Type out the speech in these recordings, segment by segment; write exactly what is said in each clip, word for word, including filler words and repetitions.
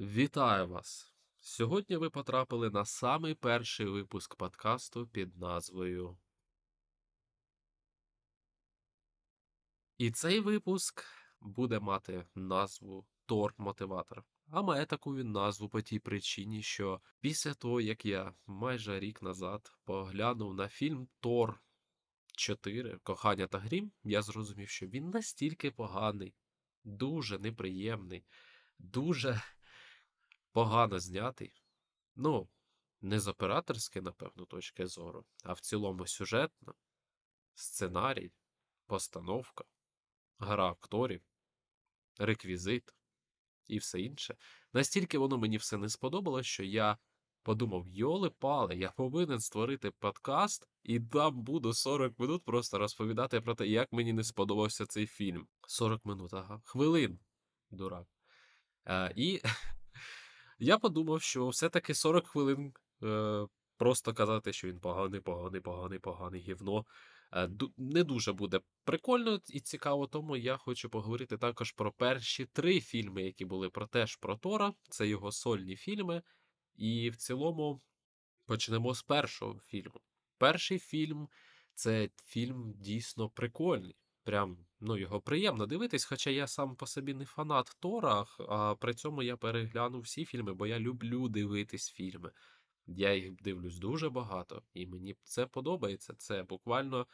Вітаю вас! Сьогодні ви потрапили на самий перший випуск подкасту під назвою І цей випуск буде мати назву Тор-мотиватор. А має таку він назву по тій причині, що після того, як я майже рік назад поглянув на фільм Тор чотири «Кохання та грім», я зрозумів, що він настільки поганий, дуже неприємний, дуже погано знятий. Ну, не з операторської, напевно, точки зору, а в цілому сюжетно. Сценарій, постановка, гра акторів, реквізит і все інше. Настільки воно мені все не сподобалось, що я подумав, йоли-пали, я повинен створити подкаст, і там буду сорок минут просто розповідати про те, як мені не сподобався цей фільм. сорок минут, ага, хвилин, дурак. А, і... Я подумав, що все-таки сорок хвилин е, просто казати, що він поганий, поганий, поганий, поганий гівно, е, ду, не дуже буде прикольно і цікаво, тому я хочу поговорити також про перші три фільми, які були про теж про Тора, це його сольні фільми, і в цілому почнемо з першого фільму. Перший фільм – це фільм дійсно прикольний. Прям, ну, його приємно дивитись, хоча я сам по собі не фанат Тора, а при цьому я переглянув всі фільми, бо я люблю дивитись фільми. Я їх дивлюсь дуже багато, і мені це подобається. Це буквально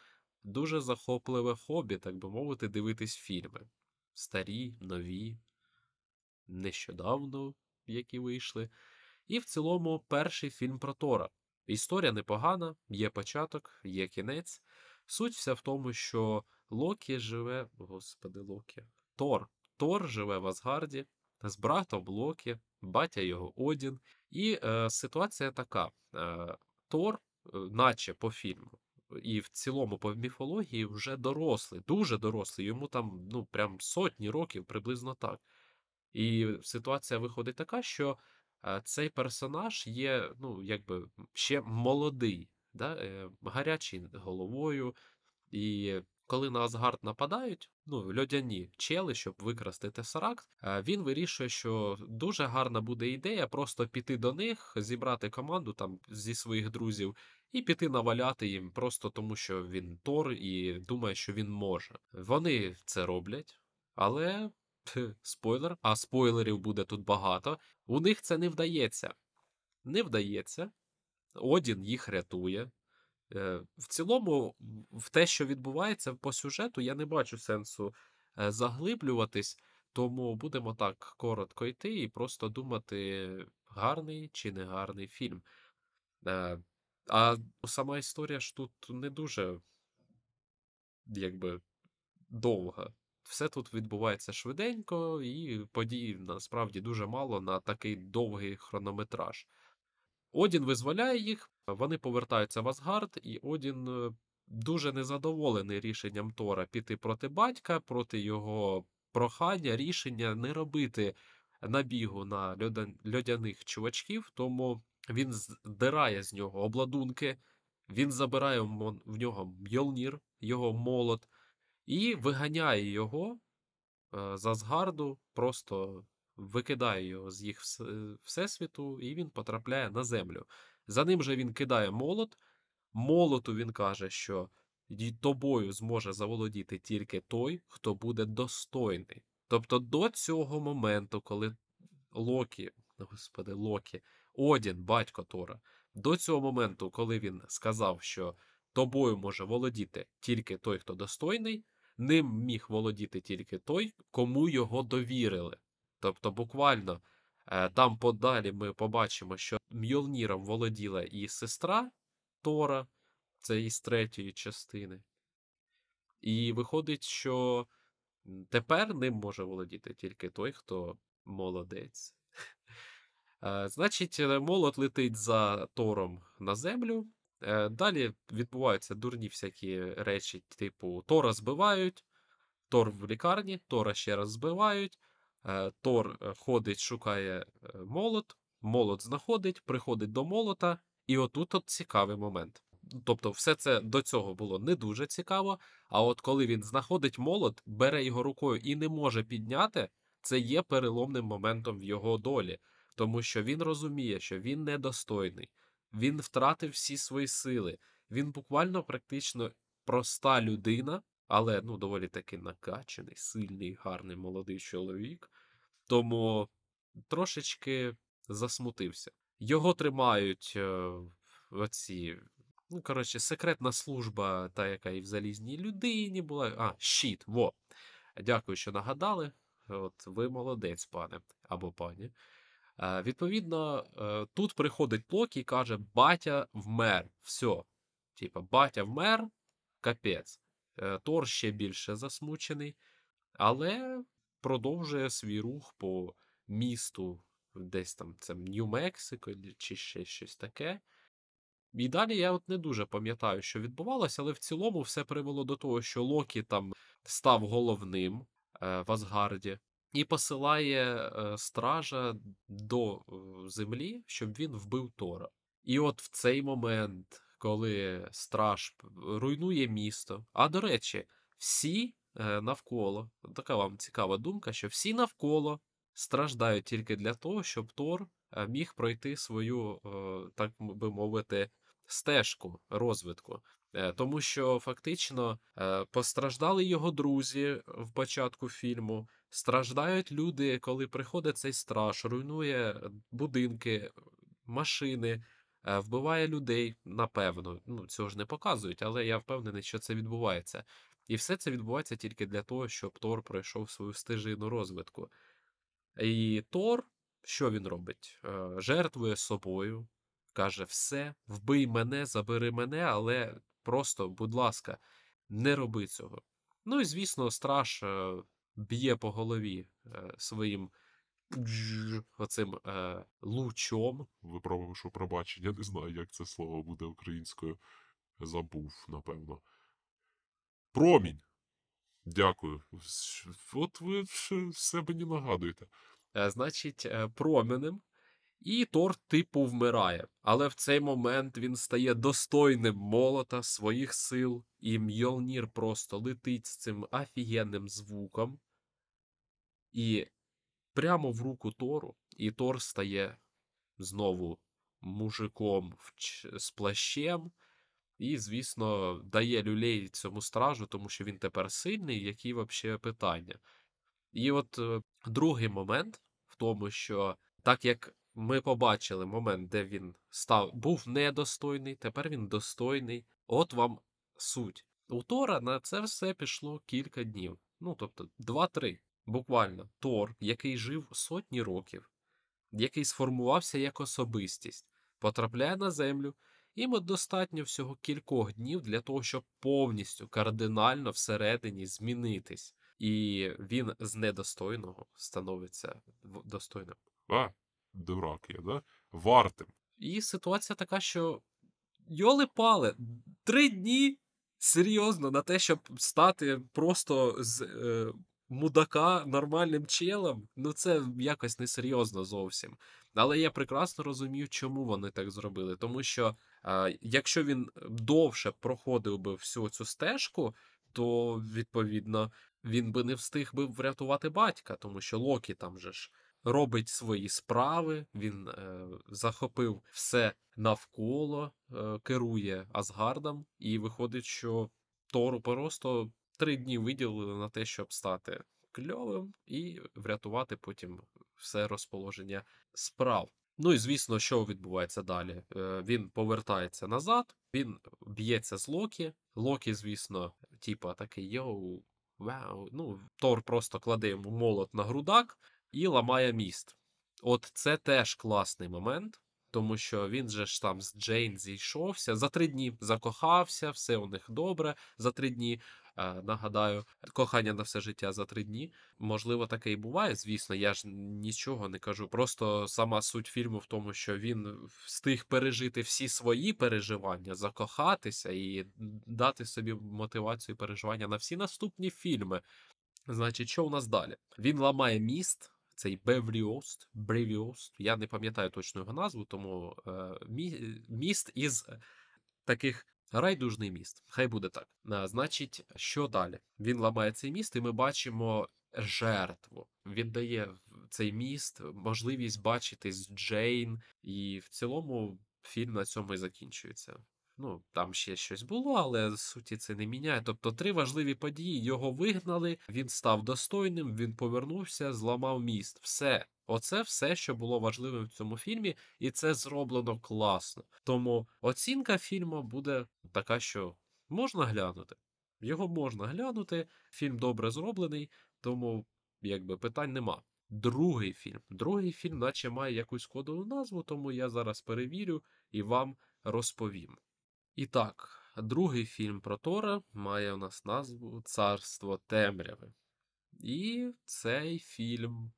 дуже захопливе хобі, так би мовити, дивитись фільми. Старі, нові, нещодавно, які вийшли. І в цілому перший фільм про Тора. Історія непогана, є початок, є кінець. Суть вся в тому, що Локі живе, господи, Локі, Тор. Тор живе в Асгарді з братом Локі, батя його Одін. І е, ситуація така. Е, Тор, наче по фільму, і в цілому по міфології вже дорослий, дуже дорослий, йому там, ну, прям сотні років, приблизно так. І ситуація виходить така, що е, цей персонаж є, ну, якби ще молодий, да? е, гарячий головою і... Коли на Асгард нападають, ну, льодяні чели, щоб викрасти Тесарак, він вирішує, що дуже гарна буде ідея просто піти до них, зібрати команду там зі своїх друзів і піти наваляти їм просто тому, що він Тор і думає, що він може. Вони це роблять, але, спойлер, а спойлерів буде тут багато, у них це не вдається. Не вдається, Одін їх рятує. В цілому, в те, що відбувається по сюжету, я не бачу сенсу заглиблюватись, тому будемо так коротко йти і просто думати, гарний чи не гарний фільм. А сама історія ж тут не дуже, якби, довга. Все тут відбувається швиденько, і подій насправді дуже мало на такий довгий хронометраж. Одін визволяє їх, вони повертаються в Асгард, і Одін дуже незадоволений рішенням Тора піти проти батька, проти його прохання, рішення не робити набігу на льодяних чувачків, тому він здирає з нього обладунки, він забирає в нього Мьольнір, його молот, і виганяє його з Асгарду просто... викидає його з їх всесвіту, і він потрапляє на землю. За ним же він кидає молот. Молоту він каже, що тобою зможе заволодіти тільки той, хто буде достойний. Тобто до цього моменту, коли Локі, господи, Локі, Одін, батько Тора, до цього моменту, коли він сказав, що тобою може володіти тільки той, хто достойний, ним міг володіти тільки той, кому його довірили. Тобто буквально там подалі ми побачимо, що Мьольніром володіла і сестра Тора, це із третьої частини. І виходить, що тепер ним може володіти тільки той, хто молодець. Значить, молот летить за Тором на землю. Далі відбуваються дурні всякі речі, типу Тора збивають, Тор в лікарні, Тора ще раз збивають. Тор ходить, шукає молот, молот знаходить, приходить до молота, і отут от цікавий момент. Тобто все це до цього було не дуже цікаво, а от коли він знаходить молот, бере його рукою і не може підняти, це є переломним моментом в його долі, тому що він розуміє, що він недостойний, він втратив всі свої сили, він буквально практично проста людина, але ну, доволі таки накачаний, сильний, гарний молодий чоловік, тому трошечки засмутився. Його тримають е, оці, ну, коротше, секретна служба, та, яка і в Залізній людині була. А, щит, во. Дякую, що нагадали. От ви молодець, пане або пані. Е, відповідно, е, тут приходить Локі і каже, батя вмер. Все. Типа, батя вмер, капець. Е, Тор ще більше засмучений, але продовжує свій рух по місту, десь там це Нью-Мексико чи ще щось таке. І далі я от не дуже пам'ятаю, що відбувалося, але в цілому все привело до того, що Локі там став головним е, в Асгарді і посилає е, стража до е, землі, щоб він вбив Тора. І от в цей момент, коли страж руйнує місто, а до речі, всі е, навколо, така вам цікава думка, що всі навколо страждають тільки для того, щоб Тор міг пройти свою, так би мовити, стежку розвитку. Тому що фактично постраждали його друзі в початку фільму, страждають люди, коли приходить цей страж, руйнує будинки, машини, вбиває людей, напевно. Ну, цього ж не показують, але я впевнений, що це відбувається. І все це відбувається тільки для того, щоб Тор пройшов свою стежину розвитку. І Тор, що він робить? Жертвує собою, каже, все, вбий мене, забери мене, але просто, будь ласка, не роби цього. Ну і, звісно, страж б'є по голові своїм оцим лучом. Виправивши пробачення, не знаю, як це слово буде українською. Забув, напевно. Промінь! Дякую. От ви все мені нагадуєте. Значить, променем. І Тор типу вмирає. Але в цей момент він стає достойним молота своїх сил. І Мьольнір просто летить з цим офігенним звуком. І прямо в руку Тору. І Тор стає знову мужиком з плащем. І, звісно, дає люлей цьому стражу, тому що він тепер сильний, які вообще питання. І от другий момент в тому, що так як ми побачили момент, де він став, був недостойний, тепер він достойний, от вам суть. У Тора на це все пішло кілька днів, ну тобто два-три, буквально. Тор, який жив сотні років, який сформувався як особистість, потрапляє на землю, їм достатньо всього кількох днів для того, щоб повністю, кардинально всередині змінитись. І він з недостойного становиться достойним. А, дурак я, да? Вартим. І ситуація така, що йоли-пали, три дні серйозно на те, щоб стати просто з е, мудака нормальним челом. Ну це якось несерйозно зовсім. Але я прекрасно розумію, чому вони так зробили. Тому що якщо він довше проходив би всю цю стежку, то, відповідно, він би не встиг би врятувати батька, тому що Локі там же ж робить свої справи, він е, захопив все навколо, е, керує Асгардом, і виходить, що Тору просто три дні виділили на те, щоб стати кльовим і врятувати потім все розположення справ. Ну і, звісно, що відбувається далі? Він повертається назад, він б'ється з Локі. Локі, звісно, типа такий йоу, вау. Ну, Тор просто кладе йому молот на грудак і ламає міст. От це теж класний момент, тому що він же ж там з Джейн зійшовся. За три дні закохався, все у них добре. За три дні, нагадаю, кохання на все життя за три дні. Можливо, таке і буває, звісно, я ж нічого не кажу. Просто сама суть фільму в тому, що він встиг пережити всі свої переживання, закохатися і дати собі мотивацію переживання на всі наступні фільми. Значить, що у нас далі? Він ламає міст, цей Бревіост, Бревіост, я не пам'ятаю точно його назву, тому е, міст із таких... Райдужний міст, хай буде так. Значить, що далі? Він ламає цей міст, і ми бачимо жертву, віддає цей міст, можливість бачитись з Джейн, і в цілому фільм на цьому і закінчується. Ну, там ще щось було, але в суті це не міняє. Тобто три важливі події. Його вигнали, він став достойним, він повернувся, зламав міст. Все. Оце все, що було важливим в цьому фільмі, і це зроблено класно. Тому оцінка фільму буде така, що можна глянути. Його можна глянути, фільм добре зроблений, тому якби питань нема. Другий фільм. Другий фільм наче має якусь кодову назву, тому я зараз перевірю і вам розповім. І так, другий фільм про Тора має у нас назву «Царство Темряви». І цей фільм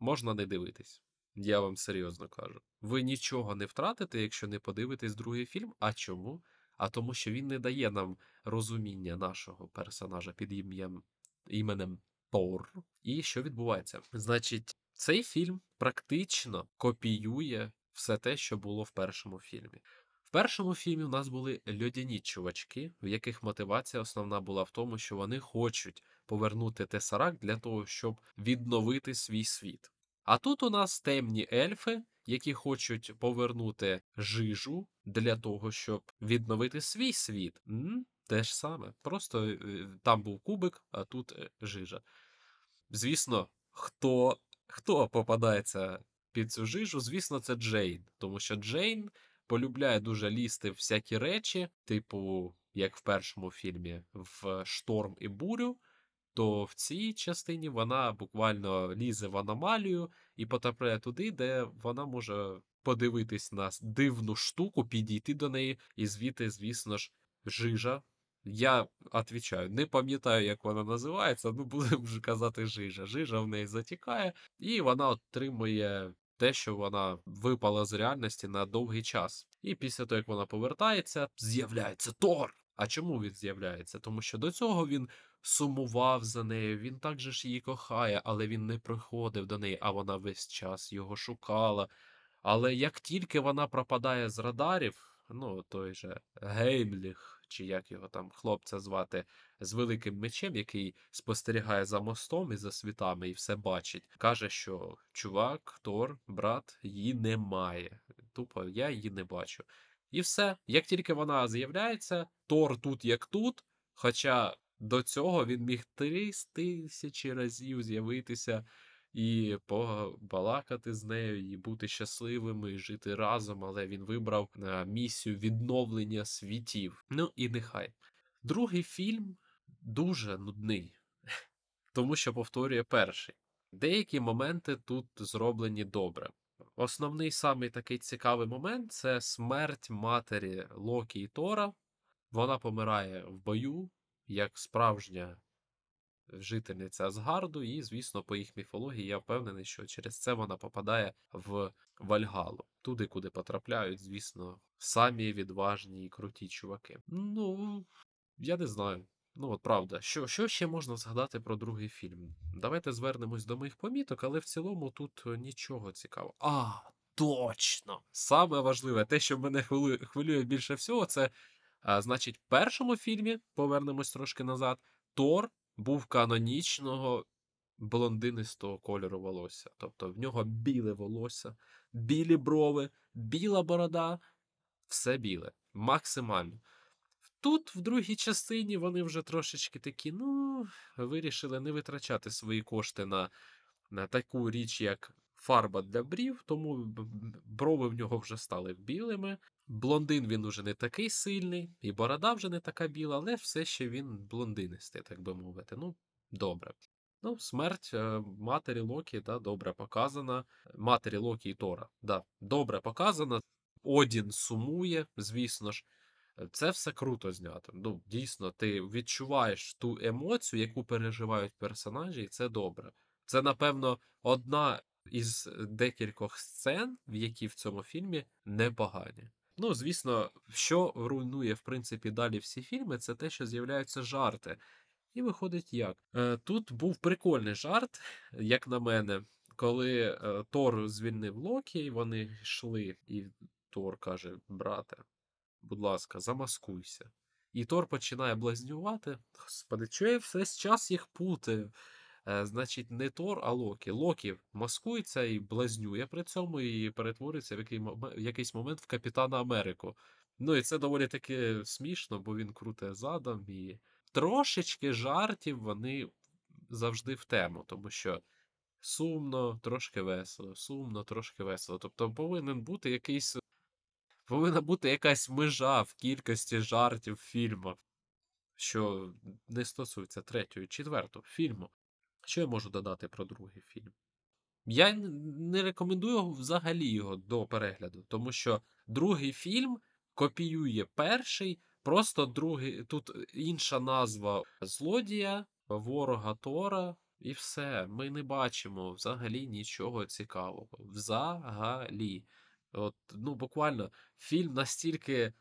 можна не дивитись, я вам серйозно кажу. Ви нічого не втратите, якщо не подивитесь другий фільм. А чому? А тому, що він не дає нам розуміння нашого персонажа під ім'ям, іменем Тор. І що відбувається? Значить, цей фільм практично копіює все те, що було в першому фільмі. В першому фільмі у нас були льодяні чувачки, в яких мотивація основна була в тому, що вони хочуть повернути Тесарак для того, щоб відновити свій світ. А тут у нас темні ельфи, які хочуть повернути жижу для того, щоб відновити свій світ. М-м, те ж саме, просто там був кубик, а тут жижа. Звісно, хто, хто попадається під цю жижу, звісно, це Джейн, тому що Джейн полюбляє дуже лізти всякі речі, типу, як в першому фільмі, в шторм і бурю, то в цій частині вона буквально лізе в аномалію і потрапляє туди, де вона може подивитись на дивну штуку, підійти до неї, і звідти, звісно ж, жижа. Я відповідаю, не пам'ятаю, як вона називається, ну будемо вже казати жижа. Жижа в неї затікає, і вона отримує те, що вона випала з реальності на довгий час. І після того, як вона повертається, з'являється Тор. А чому він з'являється? Тому що до цього він сумував за нею, він так же ж її кохає, але він не приходив до неї, а вона весь час його шукала. Але як тільки вона пропадає з радарів, ну, той же Геймліх, чи як його там хлопця звати, з великим мечем, який спостерігає за мостом і за світами, і все бачить, каже, що чувак, Тор, брат, її немає. Тупо, я її не бачу. І все. Як тільки вона з'являється, Тор тут як тут, хоча до цього він міг триста тисяч разів з'явитися і побалакати з нею, і бути щасливими, і жити разом, але він вибрав місію відновлення світів. Ну і нехай. Другий фільм дуже нудний, тому що повторює перший. Деякі моменти тут зроблені добре. Основний, самий такий цікавий момент – це смерть матері Локі і Тора. Вона помирає в бою, як справжня жительниця Асгарду, і, звісно, по їх міфології, я впевнений, що через це вона попадає в Вальгалу. Туди, куди потрапляють, звісно, самі відважні і круті чуваки. Ну, я не знаю. Ну, от правда. Що, що ще можна згадати про другий фільм? Давайте звернемось до моїх поміток, але в цілому тут нічого цікавого. А, точно! Саме важливе, те, що мене хвилює більше всього, це, а, значить, в першому фільмі, повернемось трошки назад, Тор був канонічного блондинистого кольору волосся. Тобто в нього біле волосся, білі брови, біла борода, все біле, максимально. Тут в другій частині вони вже трошечки такі, ну, вирішили не витрачати свої кошти на, на таку річ, як фарба для брів, тому брови в нього вже стали білими. Блондин він уже не такий сильний, і борода вже не така біла, але все ще він блондинистий, так би мовити. Ну, добре. Ну, смерть матері Локі, да, добре показана. Матері Локі і Тора, да, добре показана. Одін сумує, звісно ж. Це все круто знято. Ну, дійсно, ти відчуваєш ту емоцію, яку переживають персонажі, і це добре. Це, напевно, одна із декількох сцен, які в цьому фільмі непогані. Ну, звісно, що руйнує, в принципі, далі всі фільми, це те, що з'являються жарти. І виходить як? Тут був прикольний жарт, як на мене, коли Тор звільнив Локі, вони йшли, і Тор каже, брате, будь ласка, замаскуйся. І Тор починає блазнювати. Господи, чого я все час їх путаю? Значить, не Тор, а Локі. Локі маскується і блазнює при цьому, і перетворюється в, який, в якийсь момент в Капітана Америку. Ну і це доволі таки смішно, бо він круте задом, і трошечки жартів вони завжди в тему, тому що сумно, трошки весело, сумно, трошки весело. Тобто повинен бути якийсь, повинна бути якась межа в кількості жартів фільму, що не стосується третього, четвертого фільму. Що я можу додати про другий фільм? Я не рекомендую взагалі його до перегляду, тому що другий фільм копіює перший, просто другий, тут інша назва злодія, ворога Тора, і все. Ми не бачимо взагалі нічого цікавого. Взагалі. От, ну, буквально, фільм настільки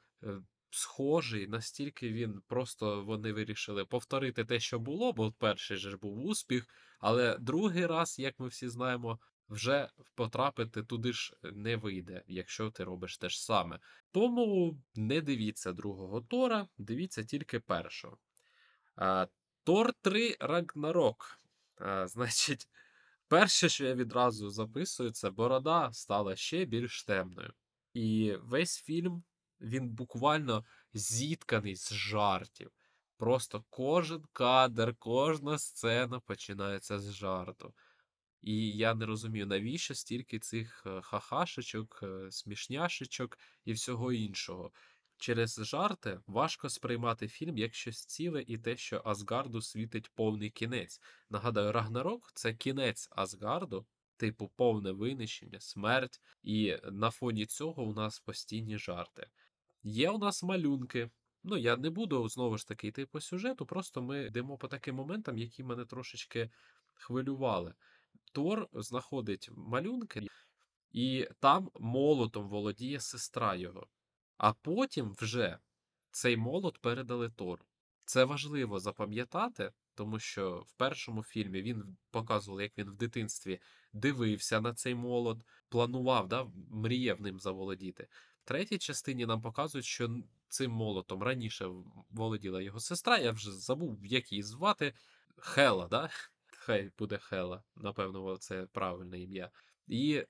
схожий, настільки він просто, вони вирішили повторити те, що було, бо перший же ж був успіх, але другий раз, як ми всі знаємо, вже потрапити туди ж не вийде, якщо ти робиш те ж саме. Тому не дивіться другого Тора, дивіться тільки першого. Тор три Рагнарок. Значить, перше, що я відразу записую, це борода стала ще більш темною. І весь фільм, він буквально зітканий з жартів. Просто кожен кадр, кожна сцена починається з жарту. І я не розумію, навіщо стільки цих хахашечок, смішняшечок і всього іншого. Через жарти важко сприймати фільм як щось ціле і те, що Асгарду світить повний кінець. Нагадаю, Рагнарок – це кінець Асгарду, типу повне винищення, смерть, і на фоні цього у нас постійні жарти. Є у нас малюнки. Ну, я не буду, знову ж таки, йти по сюжету, просто ми йдемо по таким моментам, які мене трошечки хвилювали. Тор знаходить малюнки, і там молотом володіє сестра його. А потім вже цей молот передали Тору. Це важливо запам'ятати, тому що в першому фільмі він показував, як він в дитинстві дивився на цей молот, планував, да, мріяв ним заволодіти. В третій частині нам показують, що цим молотом раніше володіла його сестра, я вже забув, як її звати, Хела, да? Хай буде Хела, напевно, це правильне ім'я. І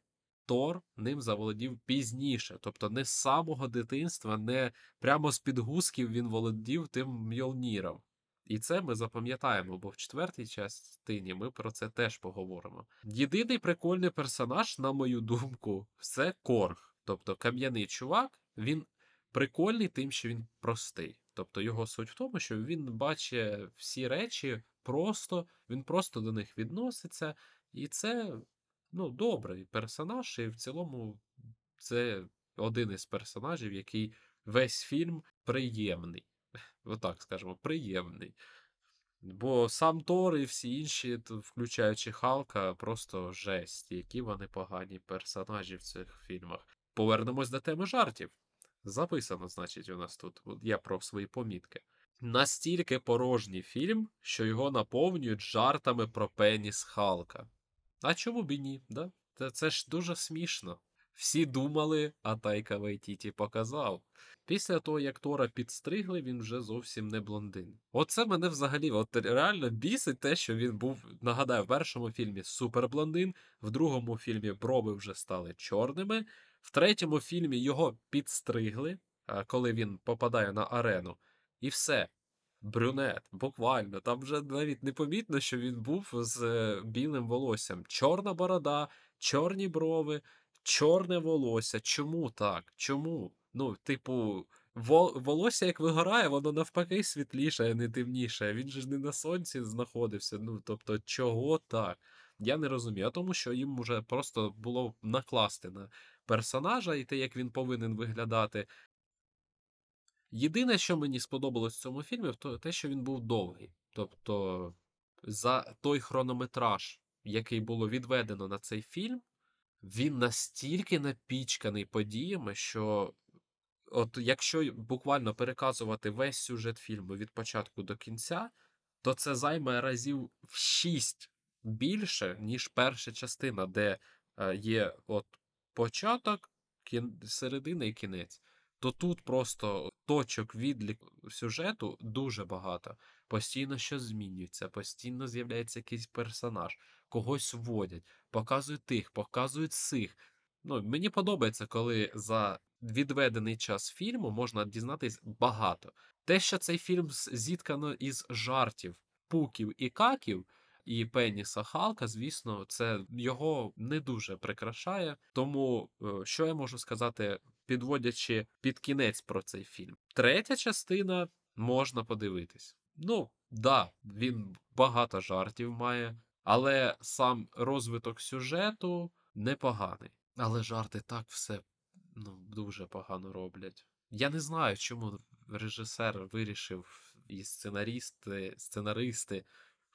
Тор ним заволодів пізніше, тобто не з самого дитинства, не прямо з підгузків він володів тим Мьольніром. І це ми запам'ятаємо, бо в четвертій частині ми про це теж поговоримо. Єдиний прикольний персонаж, на мою думку, це Корг, тобто кам'яний чувак, він прикольний тим, що він простий. Тобто його суть в тому, що він бачить всі речі просто, він просто до них відноситься, і це... Ну, добрий персонаж, і в цілому це один із персонажів, який весь фільм приємний. Отак скажемо, приємний. Бо сам Тор і всі інші, включаючи Халка, просто жесть. Які вони погані персонажі в цих фільмах. Повернемось до теми жартів. Записано, значить, у нас тут. Я про свої помітки. Настільки порожній фільм, що його наповнюють жартами про пеніс Халка. А чому б і ні, да? Це ж дуже смішно. Всі думали, а Тайка Вайтіті показав. Після того, як Тора підстригли, він вже зовсім не блондин. Оце мене взагалі, от реально бісить те, що він був, нагадаю, в першому фільмі суперблондин, в другому фільмі брови вже стали чорними, в третьому фільмі його підстригли, коли він попадає на арену, і все. Брюнет, буквально. Там вже навіть не помітно, що він був з білим волоссям. Чорна борода, чорні брови, чорне волосся. Чому так? Чому? Ну, типу, волосся як вигорає, воно навпаки світліше, а не темніше. Він же ж не на сонці знаходився. Ну, тобто, чого так? Я не розумію. А тому, що їм уже просто було накласти на персонажа і те, як він повинен виглядати. Єдине, що мені сподобалось в цьому фільмі, то те, що він був довгий. Тобто за той хронометраж, який було відведено на цей фільм, він настільки напічканий подіями, що от якщо буквально переказувати весь сюжет фільму від початку до кінця, то це займе разів в шість більше, ніж перша частина, де є от початок, середина і кінець. То тут просто точок відлік сюжету дуже багато. Постійно щось змінюється, постійно з'являється якийсь персонаж, когось вводять, показують тих, показують сих. Ну, мені подобається, коли за відведений час фільму можна дізнатись багато. Те, що цей фільм зіткано із жартів, пуків і каків, і пеніса Халка, звісно, це його не дуже прикрашає. Тому, що я можу сказати, підводячи під кінець про цей фільм? Третя частина можна подивитись. Ну, да, він багато жартів має, але сам розвиток сюжету непоганий. Але жарти так все, ну, дуже погано роблять. Я не знаю, чому режисер вирішив, і сценарісти, сценаристи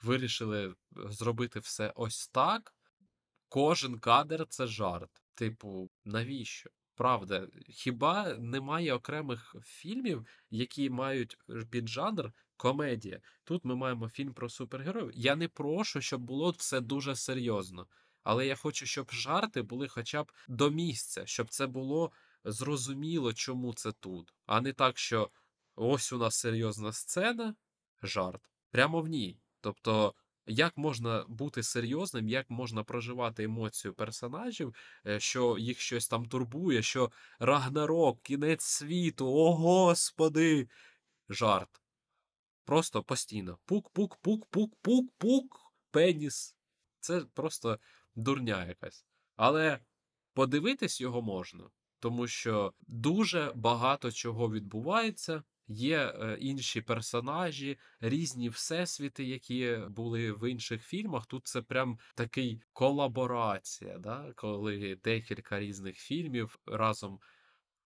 вирішили зробити все ось так. Кожен кадр – це жарт. Типу, навіщо? Правда, хіба немає окремих фільмів, які мають під жанр комедія? Тут ми маємо фільм про супергероїв. Я не прошу, щоб було все дуже серйозно. Але я хочу, щоб жарти були хоча б до місця, щоб це було зрозуміло, чому це тут. А не так, що ось у нас серйозна сцена, жарт. Прямо в ній. Тобто, як можна бути серйозним, як можна проживати емоцію персонажів, що їх щось там турбує, що Рагнарок, кінець світу, о господи, жарт. Просто постійно. Пук-пук-пук-пук-пук-пук, пеніс. Це просто дурня якась. Але подивитись його можна, тому що дуже багато чого відбувається. Є інші персонажі, різні всесвіти, які були в інших фільмах. Тут це прям такий колаборація, да? Коли декілька різних фільмів разом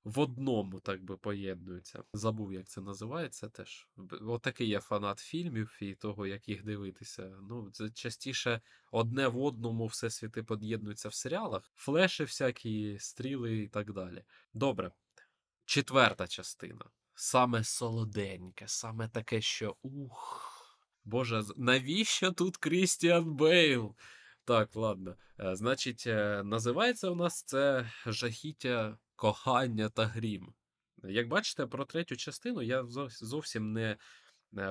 в одному, так би, поєднуються. Забув, як це називається теж. Отакий я фанат фільмів і того, як їх дивитися. Ну, це частіше одне в одному всесвіти під'єднуються в серіалах. Флеші всякі, стріли і так далі. Добре. Четверта частина. Саме солоденьке, саме таке, що ух, боже, навіщо тут Крістіан Бейл? Так, ладно. Значить, називається у нас це «Жахіття, кохання та грім». Як бачите, про третю частину я зовсім не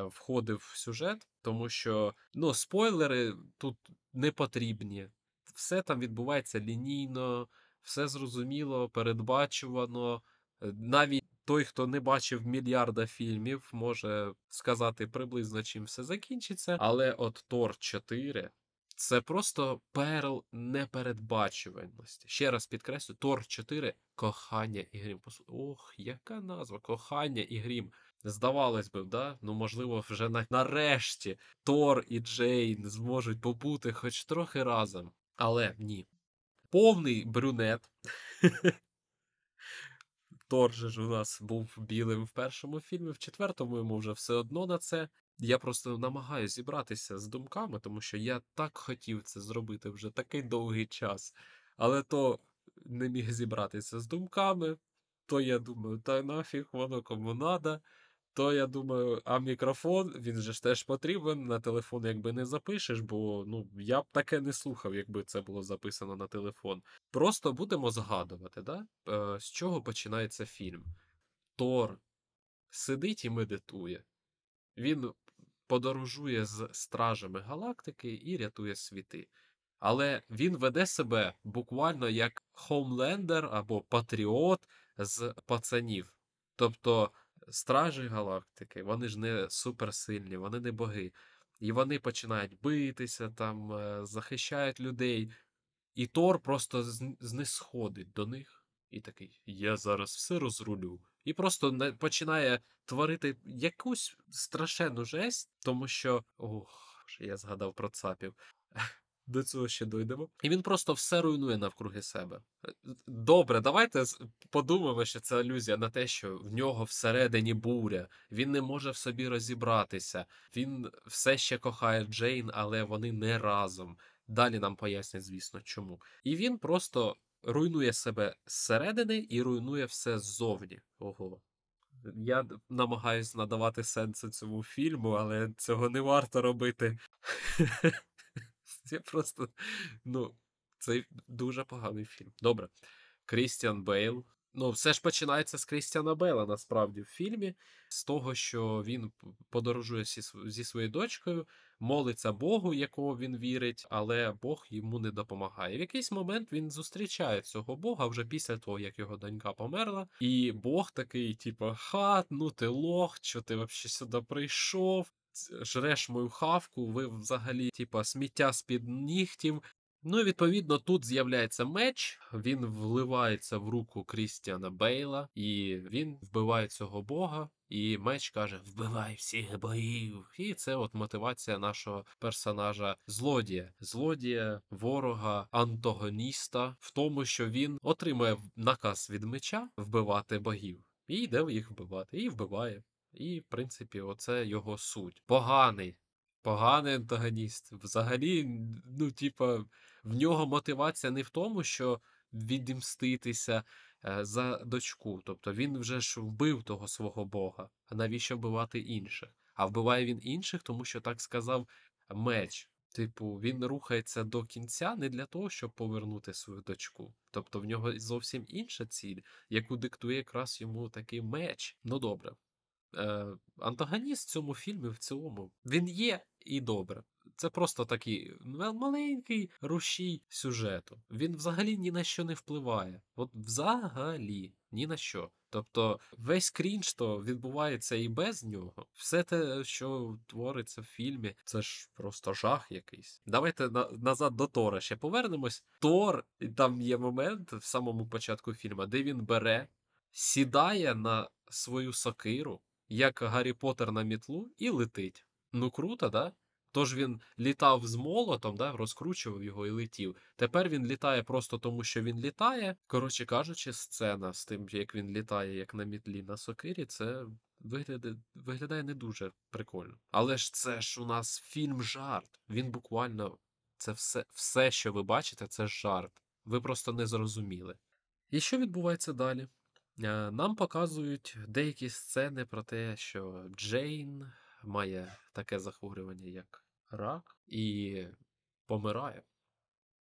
входив в сюжет, тому що, ну, спойлери тут не потрібні. Все там відбувається лінійно, все зрозуміло, передбачувано. Навіть той, хто не бачив мільярда фільмів, може сказати приблизно, чим все закінчиться. Але от Тор чотири – це просто перл непередбачуваності. Ще раз підкреслю, Тор чотири – кохання і грім. Ох, яка назва, кохання і грім. Здавалось би, да? Ну, можливо, вже на... нарешті Тор і Джейн зможуть побути хоч трохи разом. Але ні. Повний брюнет. Тор же ж у нас був білим в першому фільмі, в четвертому йому вже все одно на це. Я просто намагаюся зібратися з думками, тому що я так хотів це зробити вже такий довгий час. Але то не міг зібратися з думками, то я думаю, та нафіг воно кому надо. То я думаю, а мікрофон, він же ж теж потрібен, на телефон якби не запишеш, бо ну я б таке не слухав, якби це було записано на телефон. Просто будемо згадувати, да? Е, з чого починається фільм. Тор сидить і медитує. Він подорожує з стражами галактики і рятує світи. Але він веде себе буквально як хоумлендер або патріот з пацанів. Тобто Стражі галактики, вони ж не суперсильні, вони не боги. І вони починають битися, там, захищають людей. І Тор просто знисходить до них і такий, я зараз все розрулю. І просто починає творити якусь страшенну жесть, тому що, ох, я згадав про цапів. До цього ще дійдемо. І він просто все руйнує навкруги себе. Добре, давайте подумаємо, що це алюзія на те, що в нього всередині буря. Він не може в собі розібратися. Він все ще кохає Джейн, але вони не разом. Далі нам пояснять, звісно, чому. І він просто руйнує себе зсередини і руйнує все ззовні. Ого. Я намагаюся надавати сенсу цьому фільму, але цього не варто робити. Це просто, ну, це дуже поганий фільм. Добре. Крістіан Бейл, Ну, все ж починається з Крістіана Бейла, насправді, в фільмі. З того, що він подорожує зі своєю дочкою, молиться Богу, якого він вірить, але Бог йому не допомагає. В якийсь момент він зустрічає цього Бога вже після того, як його донька померла. І Бог такий, типу, ха, ну ти лох, що ти взагалі сюди прийшов? Жреш мою хавку, ви взагалі, типу, сміття з-під нігтів. Ну, відповідно, тут з'являється меч, він вливається в руку Крістіана Бейла, і він вбиває цього бога, і меч каже «Вбивай всіх богів!» І це от мотивація нашого персонажа злодія. Злодія, ворога, антагоніста в тому, що він отримує наказ від меча вбивати богів. І йде їх вбивати, і вбиває. І, в принципі, оце його суть. Поганий. Поганий антагоніст. Взагалі, ну, типа, в нього мотивація не в тому, що відімститися за дочку. Тобто він вже ж вбив того свого бога. А навіщо вбивати інших? А вбиває він інших, тому що так сказав меч. Типу, він рухається до кінця не для того, щоб повернути свою дочку. Тобто в нього зовсім інша ціль, яку диктує якраз йому такий меч. Ну, добре. Антагоніст в цьому фільмі в цілому, він є і добре. Це просто такий маленький рушій сюжету. Він взагалі ні на що не впливає. От взагалі ні на що. Тобто весь крінж то відбувається і без нього. Все те, що твориться в фільмі, це ж просто жах якийсь. Давайте на- назад до Тора ще повернемось. Тор, там є момент в самому початку фільму, де він бере, сідає на свою сокиру, як Гаррі Поттер на мітлу, і летить. Ну круто, да? Тож він літав з молотом, да? Розкручував його і летів. Тепер він літає просто тому, що він літає. Коротше кажучи, сцена з тим, як він літає, як на мітлі на сокирі, це виглядає, виглядає не дуже прикольно. Але ж це ж у нас фільм-жарт. Він буквально, це все, все, що ви бачите, це жарт. Ви просто не зрозуміли. І що відбувається далі? Нам показують деякі сцени про те, що Джейн має таке захворювання, як рак, і помирає.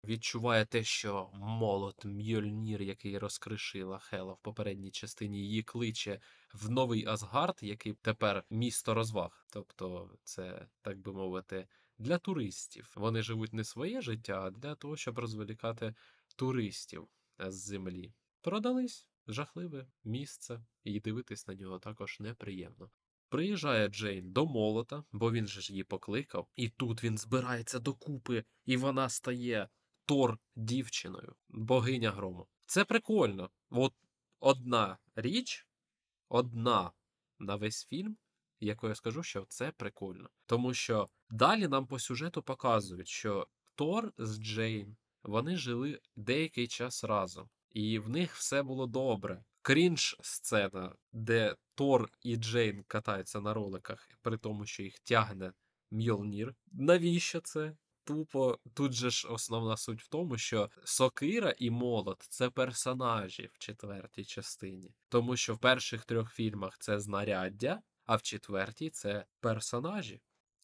Відчуває те, що молот Мьольнір, який розкришила Хела в попередній частині, її кличе в новий Асгард, який тепер місто розваг. Тобто це, так би мовити, для туристів. Вони живуть не своє життя, а для того, щоб розволікати туристів з землі. Продались. Жахливе місце, і дивитись на нього також неприємно. Приїжджає Джейн до молота, бо він же ж її покликав, і тут він збирається докупи, і вона стає Тор-дівчиною, богиня грому. Це прикольно. От одна річ, одна на весь фільм, яку я скажу, що це прикольно. Тому що далі нам по сюжету показують, що Тор з Джейн, вони жили деякий час разом. І в них все було добре. Крінж-сцена, де Тор і Джейн катаються на роликах, при тому, що їх тягне Мьольнір. Навіщо це? Тупо. Тут же ж основна суть в тому, що сокира і молот – це персонажі в четвертій частині. Тому що в перших трьох фільмах це знаряддя, а в четвертій – це персонажі.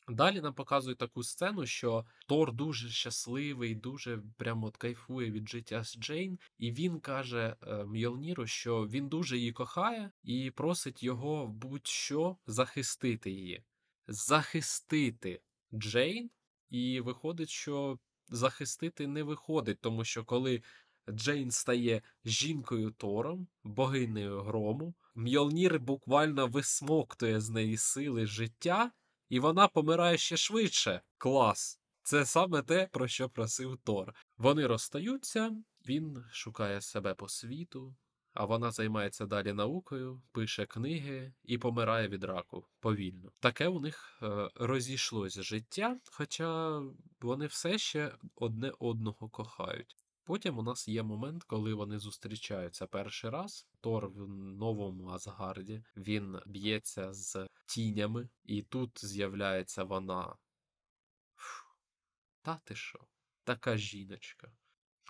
Далі нам показують таку сцену, що Тор дуже щасливий, дуже прямо от кайфує від життя з Джейн, і він каже Мьольніру, що він дуже її кохає і просить його будь-що захистити її. Захистити Джейн, і виходить, що захистити не виходить, тому що коли Джейн стає жінкою Тором, богинею грому, Мьольнір буквально висмоктує з неї сили життя, і вона помирає ще швидше. Клас! Це саме те, про що просив Тор. Вони розстаються, він шукає себе по світу, а вона займається далі наукою, пише книги і помирає від раку повільно. Таке у них е, розійшлося життя, хоча вони все ще одне одного кохають. Потім у нас є момент, коли вони зустрічаються перший раз. Тор в новому Асгарді, він б'ється з тінями, і тут з'являється вона. Фу, та ти що? Така жіночка.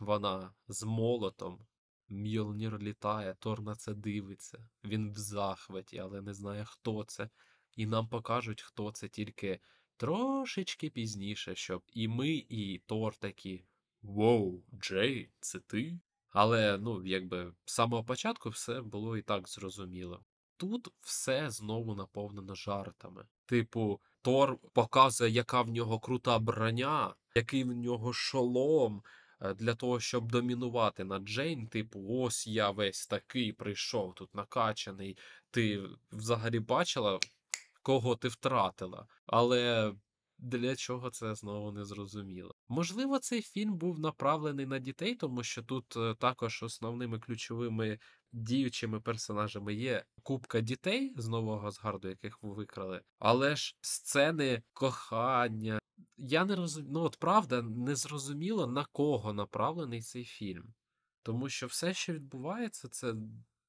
Вона з молотом. Мьольнір літає, Тор на це дивиться. Він в захваті, але не знає, хто це. І нам покажуть, хто це тільки трошечки пізніше, щоб і ми, і Тор такі... «Воу, Джей, це ти?» Але, ну, якби з самого початку все було і так зрозуміло. Тут все знову наповнено жартами. Типу, Тор показує, яка в нього крута броня, який в нього шолом для того, щоб домінувати над Джейн. Типу, ось я весь такий прийшов, тут накачаний. Ти взагалі бачила, кого ти втратила? Але... для чого це знову не зрозуміло. Можливо, цей фільм був направлений на дітей, тому що тут також основними ключовими діючими персонажами є купка дітей з Нового Асгарду, яких ви викрали. Але ж сцени кохання... Я не розумію, ну от правда, не зрозуміло, на кого направлений цей фільм. Тому що все, що відбувається, це...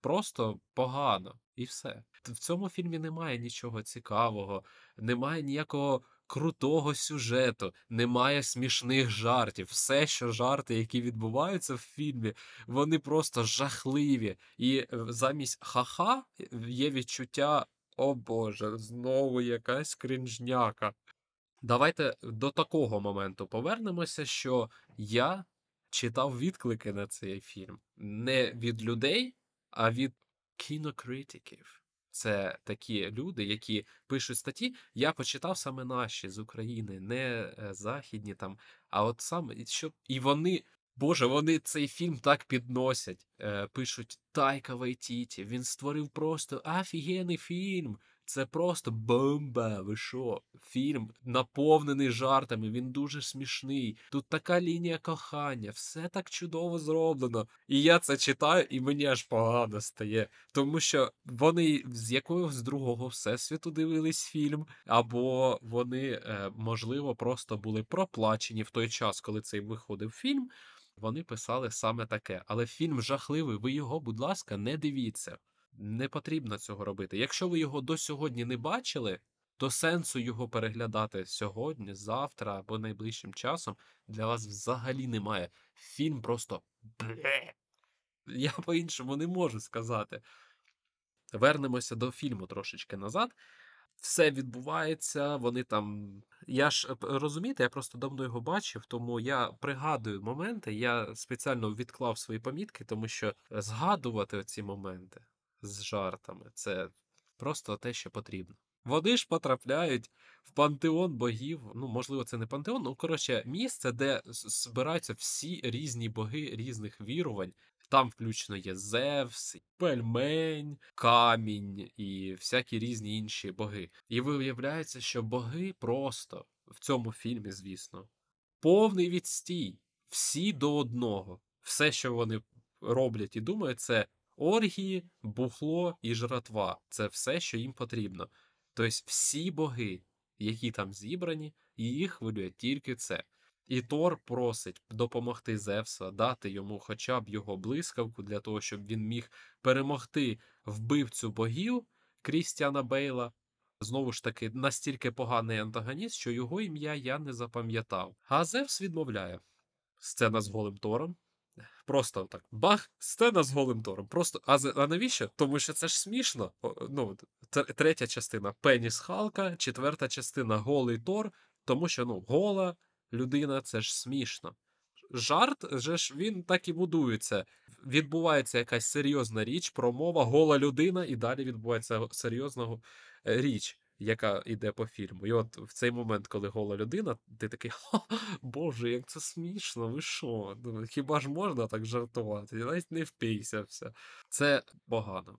просто погано. І все. В цьому фільмі немає нічого цікавого, немає ніякого крутого сюжету, немає смішних жартів. Все, що жарти, які відбуваються в фільмі, вони просто жахливі. І замість ха-ха є відчуття, о боже, знову якась крінжняка. Давайте до такого моменту повернемося, що я читав відклики на цей фільм. Не від людей, а від кінокритиків. Це такі люди, які пишуть статті. Я почитав саме наші з України, не західні там, а от саме, щоб... І вони, боже, вони цей фільм так підносять. Пишуть, Тайка Вайтіті, він створив просто офігенний фільм. Це просто бомба, ви що? Фільм наповнений жартами, він дуже смішний. Тут така лінія кохання, все так чудово зроблено. І я це читаю, і мені аж погано стає. Тому що вони з якогось другого всесвіту дивились фільм, або вони, можливо, просто були проплачені в той час, коли цей виходив фільм. Вони писали саме таке. Але фільм жахливий, ви його, будь ласка, не дивіться. Не потрібно цього робити. Якщо ви його до сьогодні не бачили, то сенсу його переглядати сьогодні, завтра або найближчим часом для вас взагалі немає. Фільм просто... Я по-іншому не можу сказати. Вернемося до фільму трошечки назад. Все відбувається, вони там... Я ж, розумієте, я просто давно його бачив, тому я пригадую моменти, я спеціально відклав свої помітки, тому що згадувати ці моменти з жартами. Це просто те, що потрібно. Вони ж потрапляють в пантеон богів, ну, можливо, це не пантеон, ну, коротше, місце, де збираються всі різні боги різних вірувань. Там включно є Зевс, Пельмень, Камінь і всякі різні інші боги. І виявляється, що боги просто, в цьому фільмі, звісно, повний відстій. Всі до одного. Все, що вони роблять і думають, це оргії, бухло і жратва. Це все, що їм потрібно. Тобто всі боги, які там зібрані, їх хвилює тільки це. І Тор просить допомогти Зевса, дати йому хоча б його блискавку, для того, щоб він міг перемогти вбивцю богів Крістіана Бейла. Знову ж таки, настільки поганий антагоніст, що його ім'я я не запам'ятав. А Зевс відмовляє. Сцена з голим Тором. Просто так, бах, сцена з голим Тором. Просто, а, а навіщо? Тому що це ж смішно. Ну, третя частина пеніс Халка, четверта частина голий Тор, тому що, ну, гола людина, це ж смішно. Жарт, же ж він так і будується. Відбувається якась серйозна річ, промова, гола людина, і далі відбувається серйозна річ, яка йде по фільму. І от в цей момент, коли гола людина, ти такий, боже, як це смішно, ви що? Хіба ж можна так жартувати? Навіть не впійсявся. Це погано.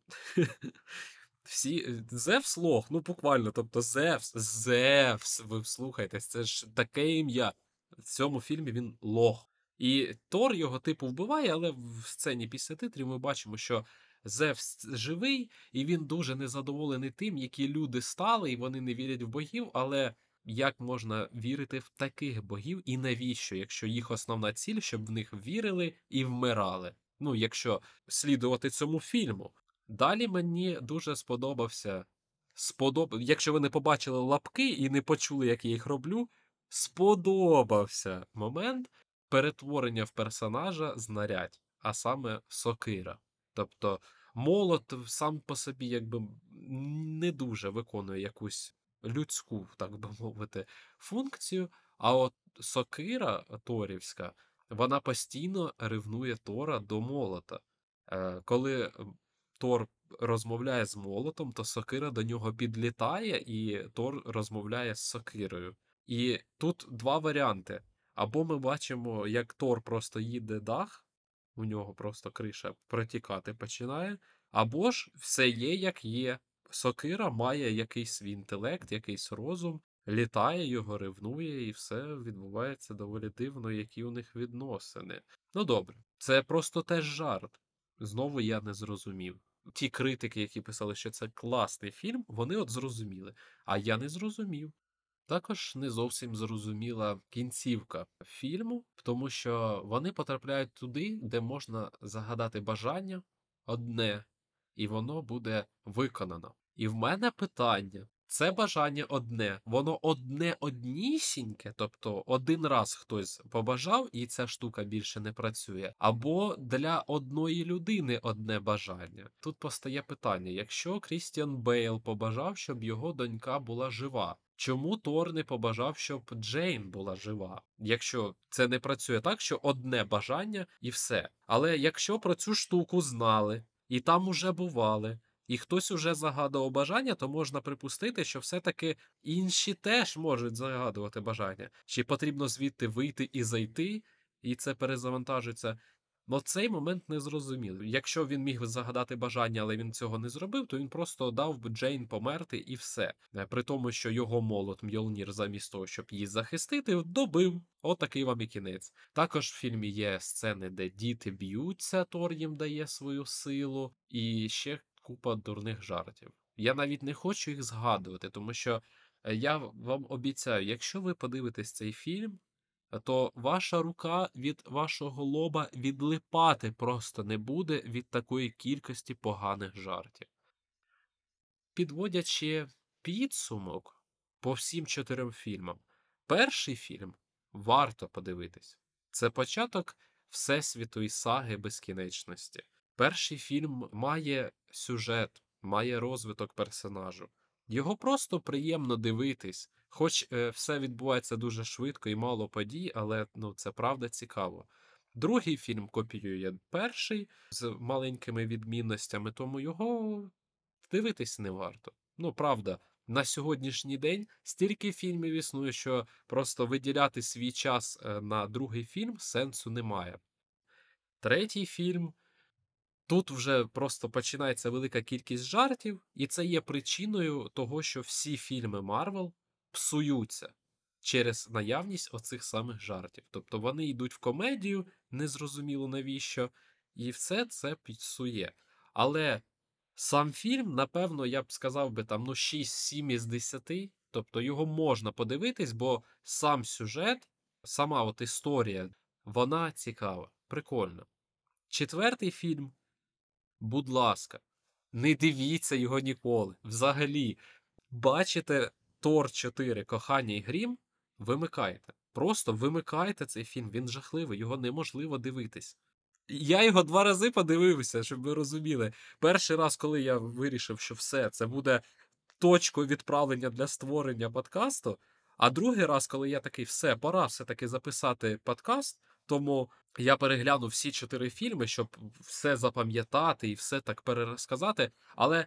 Всі... Зевс лох, ну буквально, тобто Зевс, Зевс, ви вслухайтесь, це ж таке ім'я. В цьому фільмі він лох. І Тор його типу вбиває, але в сцені після титрів ми бачимо, що Зевс живий, і він дуже незадоволений тим, які люди стали, і вони не вірять в богів, але як можна вірити в таких богів і навіщо, якщо їх основна ціль, щоб в них вірили і вмирали? Ну, якщо слідувати цьому фільму. Далі мені дуже сподобався, сподоб... якщо ви не побачили лапки і не почули, як я їх роблю, сподобався момент перетворення в персонажа знарядь, а саме сокира. Тобто молот сам по собі якби не дуже виконує якусь людську, так би мовити, функцію, а от сокира торівська, вона постійно ревнує Тора до молота. Е, коли Тор розмовляє з молотом, то сокира до нього підлітає, і Тор розмовляє з сокирою. І тут два варіанти. Або ми бачимо, як Тор просто їде дах, у нього просто криша протікати починає, або ж все є, як є. Сокира має якийсь свій інтелект, якийсь розум, літає, його ревнує, і все відбувається доволі дивно, які у них відносини. Ну добре, це просто теж жарт. Знову я не зрозумів. Ті критики, які писали, що це класний фільм, вони от зрозуміли. А я не зрозумів. Також не зовсім зрозуміла кінцівка фільму, тому що вони потрапляють туди, де можна загадати бажання одне, і воно буде виконано. І в мене питання. Це бажання одне. Воно одне однісіньке, тобто один раз хтось побажав, і ця штука більше не працює. Або для одної людини одне бажання. Тут постає питання, якщо Крістіан Бейл побажав, щоб його донька була жива, чому Тор не побажав, щоб Джейн була жива? Якщо це не працює так, що одне бажання і все. Але якщо про цю штуку знали, і там уже бували, і хтось уже загадував бажання, то можна припустити, що все-таки інші теж можуть загадувати бажання. Чи потрібно звідти вийти і зайти, і це перезавантажиться. Но цей момент не зрозумілий. Якщо він міг загадати бажання, але він цього не зробив, то він просто дав би Джейн померти і все. При тому, що його молот Мьольнір замість того, щоб її захистити, добив. Отакий вам і кінець. Також в фільмі є сцени, де діти б'ються, Тор їм дає свою силу, і ще купа дурних жартів. Я навіть не хочу їх згадувати, тому що я вам обіцяю, якщо ви подивитесь цей фільм, то ваша рука від вашого лоба відлипати просто не буде від такої кількості поганих жартів. Підводячи підсумок по всім чотирьом фільмам, перший фільм варто подивитись. Це початок Всесвіту і саги безкінечності. Перший фільм має сюжет, має розвиток персонажу. Його просто приємно дивитись. Хоч е, все відбувається дуже швидко і мало подій, але ну, це правда цікаво. Другий фільм копіює перший з маленькими відмінностями, тому його дивитись не варто. Ну, правда, на сьогоднішній день стільки фільмів існує, що просто виділяти свій час на другий фільм сенсу немає. Третій фільм. Тут вже просто починається велика кількість жартів, і це є причиною того, що всі фільми Marvel псуються через наявність оцих самих жартів. Тобто вони йдуть в комедію, незрозуміло навіщо, і все це псує. Але сам фільм, напевно, я б сказав би там, ну, шість-сім із десяти, тобто його можна подивитись, бо сам сюжет, сама от історія, вона цікава, прикольна. Четвертий фільм, будь ласка, не дивіться його ніколи. Взагалі, бачите Тор чотири «Кохання і грім», вимикайте. Просто вимикайте цей фільм, він жахливий, його неможливо дивитись. Я його два рази подивився, щоб ви розуміли. Перший раз, коли я вирішив, що все, це буде точкою відправлення для створення подкасту, а другий раз, коли я такий, все, пора все-таки записати подкаст, тому я переглянув всі чотири фільми, щоб все запам'ятати і все так перерозказати, але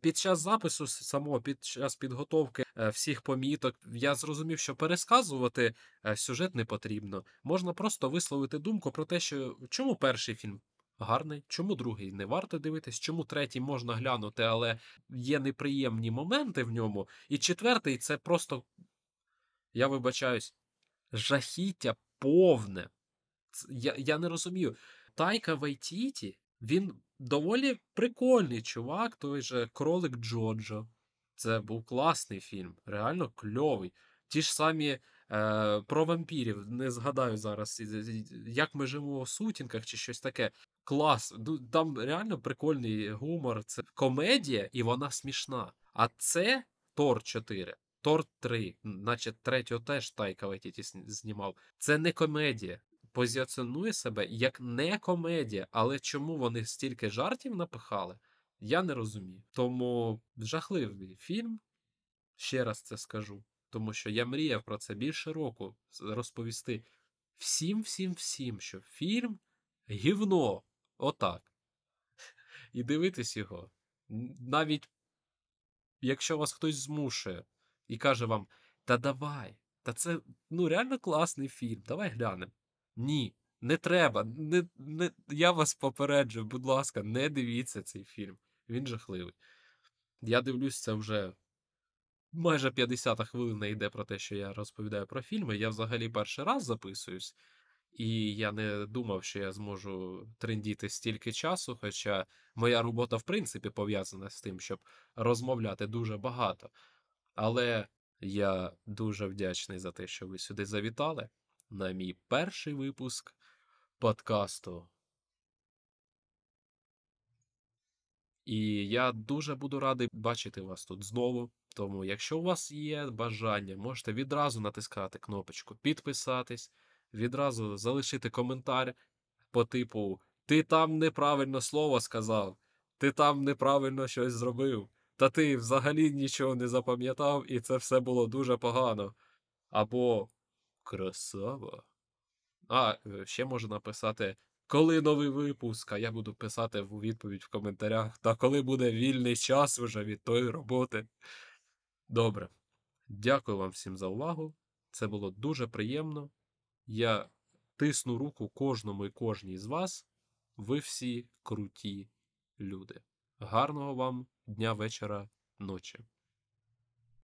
під час запису самого, під час підготовки всіх поміток, я зрозумів, що пересказувати сюжет не потрібно. Можна просто висловити думку про те, що чому перший фільм гарний, чому другий не варто дивитись, чому третій можна глянути, але є неприємні моменти в ньому, і четвертий це просто, я вибачаюсь, жахіття повне. Я, я не розумію. Тайка Вайтіті, він доволі прикольний чувак, той же «Кролик Джоджо». Це був класний фільм, реально кльовий. Ті ж самі е, про вампірів, не згадаю зараз, як ми живемо у сутінках чи щось таке. Клас, там реально прикольний гумор, це комедія і вона смішна. А це Тор чотири. Тор три, наче третього теж Тайка Вайтіті знімав. Це не комедія. Позиціонує себе як не комедія, але чому вони стільки жартів напихали, я не розумію. Тому жахливий фільм, ще раз це скажу, тому що я мріяв про це більше року розповісти. всім-всім-всім, що фільм гівно, отак. І дивитись його. Навіть якщо вас хтось змушує і каже вам, та давай, та це ну, реально класний фільм, давай глянемо. Ні, не треба, не, не, я вас попереджу, будь ласка, не дивіться цей фільм, він жахливий. Я дивлюсь, це вже майже п'ятдесята хвилина йде про те, що я розповідаю про фільми. Я взагалі перший раз записуюсь, і я не думав, що я зможу трендіти стільки часу, хоча моя робота, в принципі, пов'язана з тим, щоб розмовляти дуже багато. Але я дуже вдячний за те, що ви сюди завітали на мій перший випуск подкасту. І я дуже буду радий бачити вас тут знову. Тому, якщо у вас є бажання, можете відразу натискати кнопочку «Підписатись», відразу залишити коментар по типу «Ти там неправильно слово сказав», «Ти там неправильно щось зробив», «Та ти взагалі нічого не запам'ятав, і це все було дуже погано». Або «Красава». А, ще можна написати «Коли новий випуск?», а я буду писати у відповідь в коментарях, та коли буде вільний час вже від тої роботи. Добре. Дякую вам всім за увагу. Це було дуже приємно. Я тисну руку кожному і кожній з вас. Ви всі круті люди. Гарного вам дня, вечора, ночі.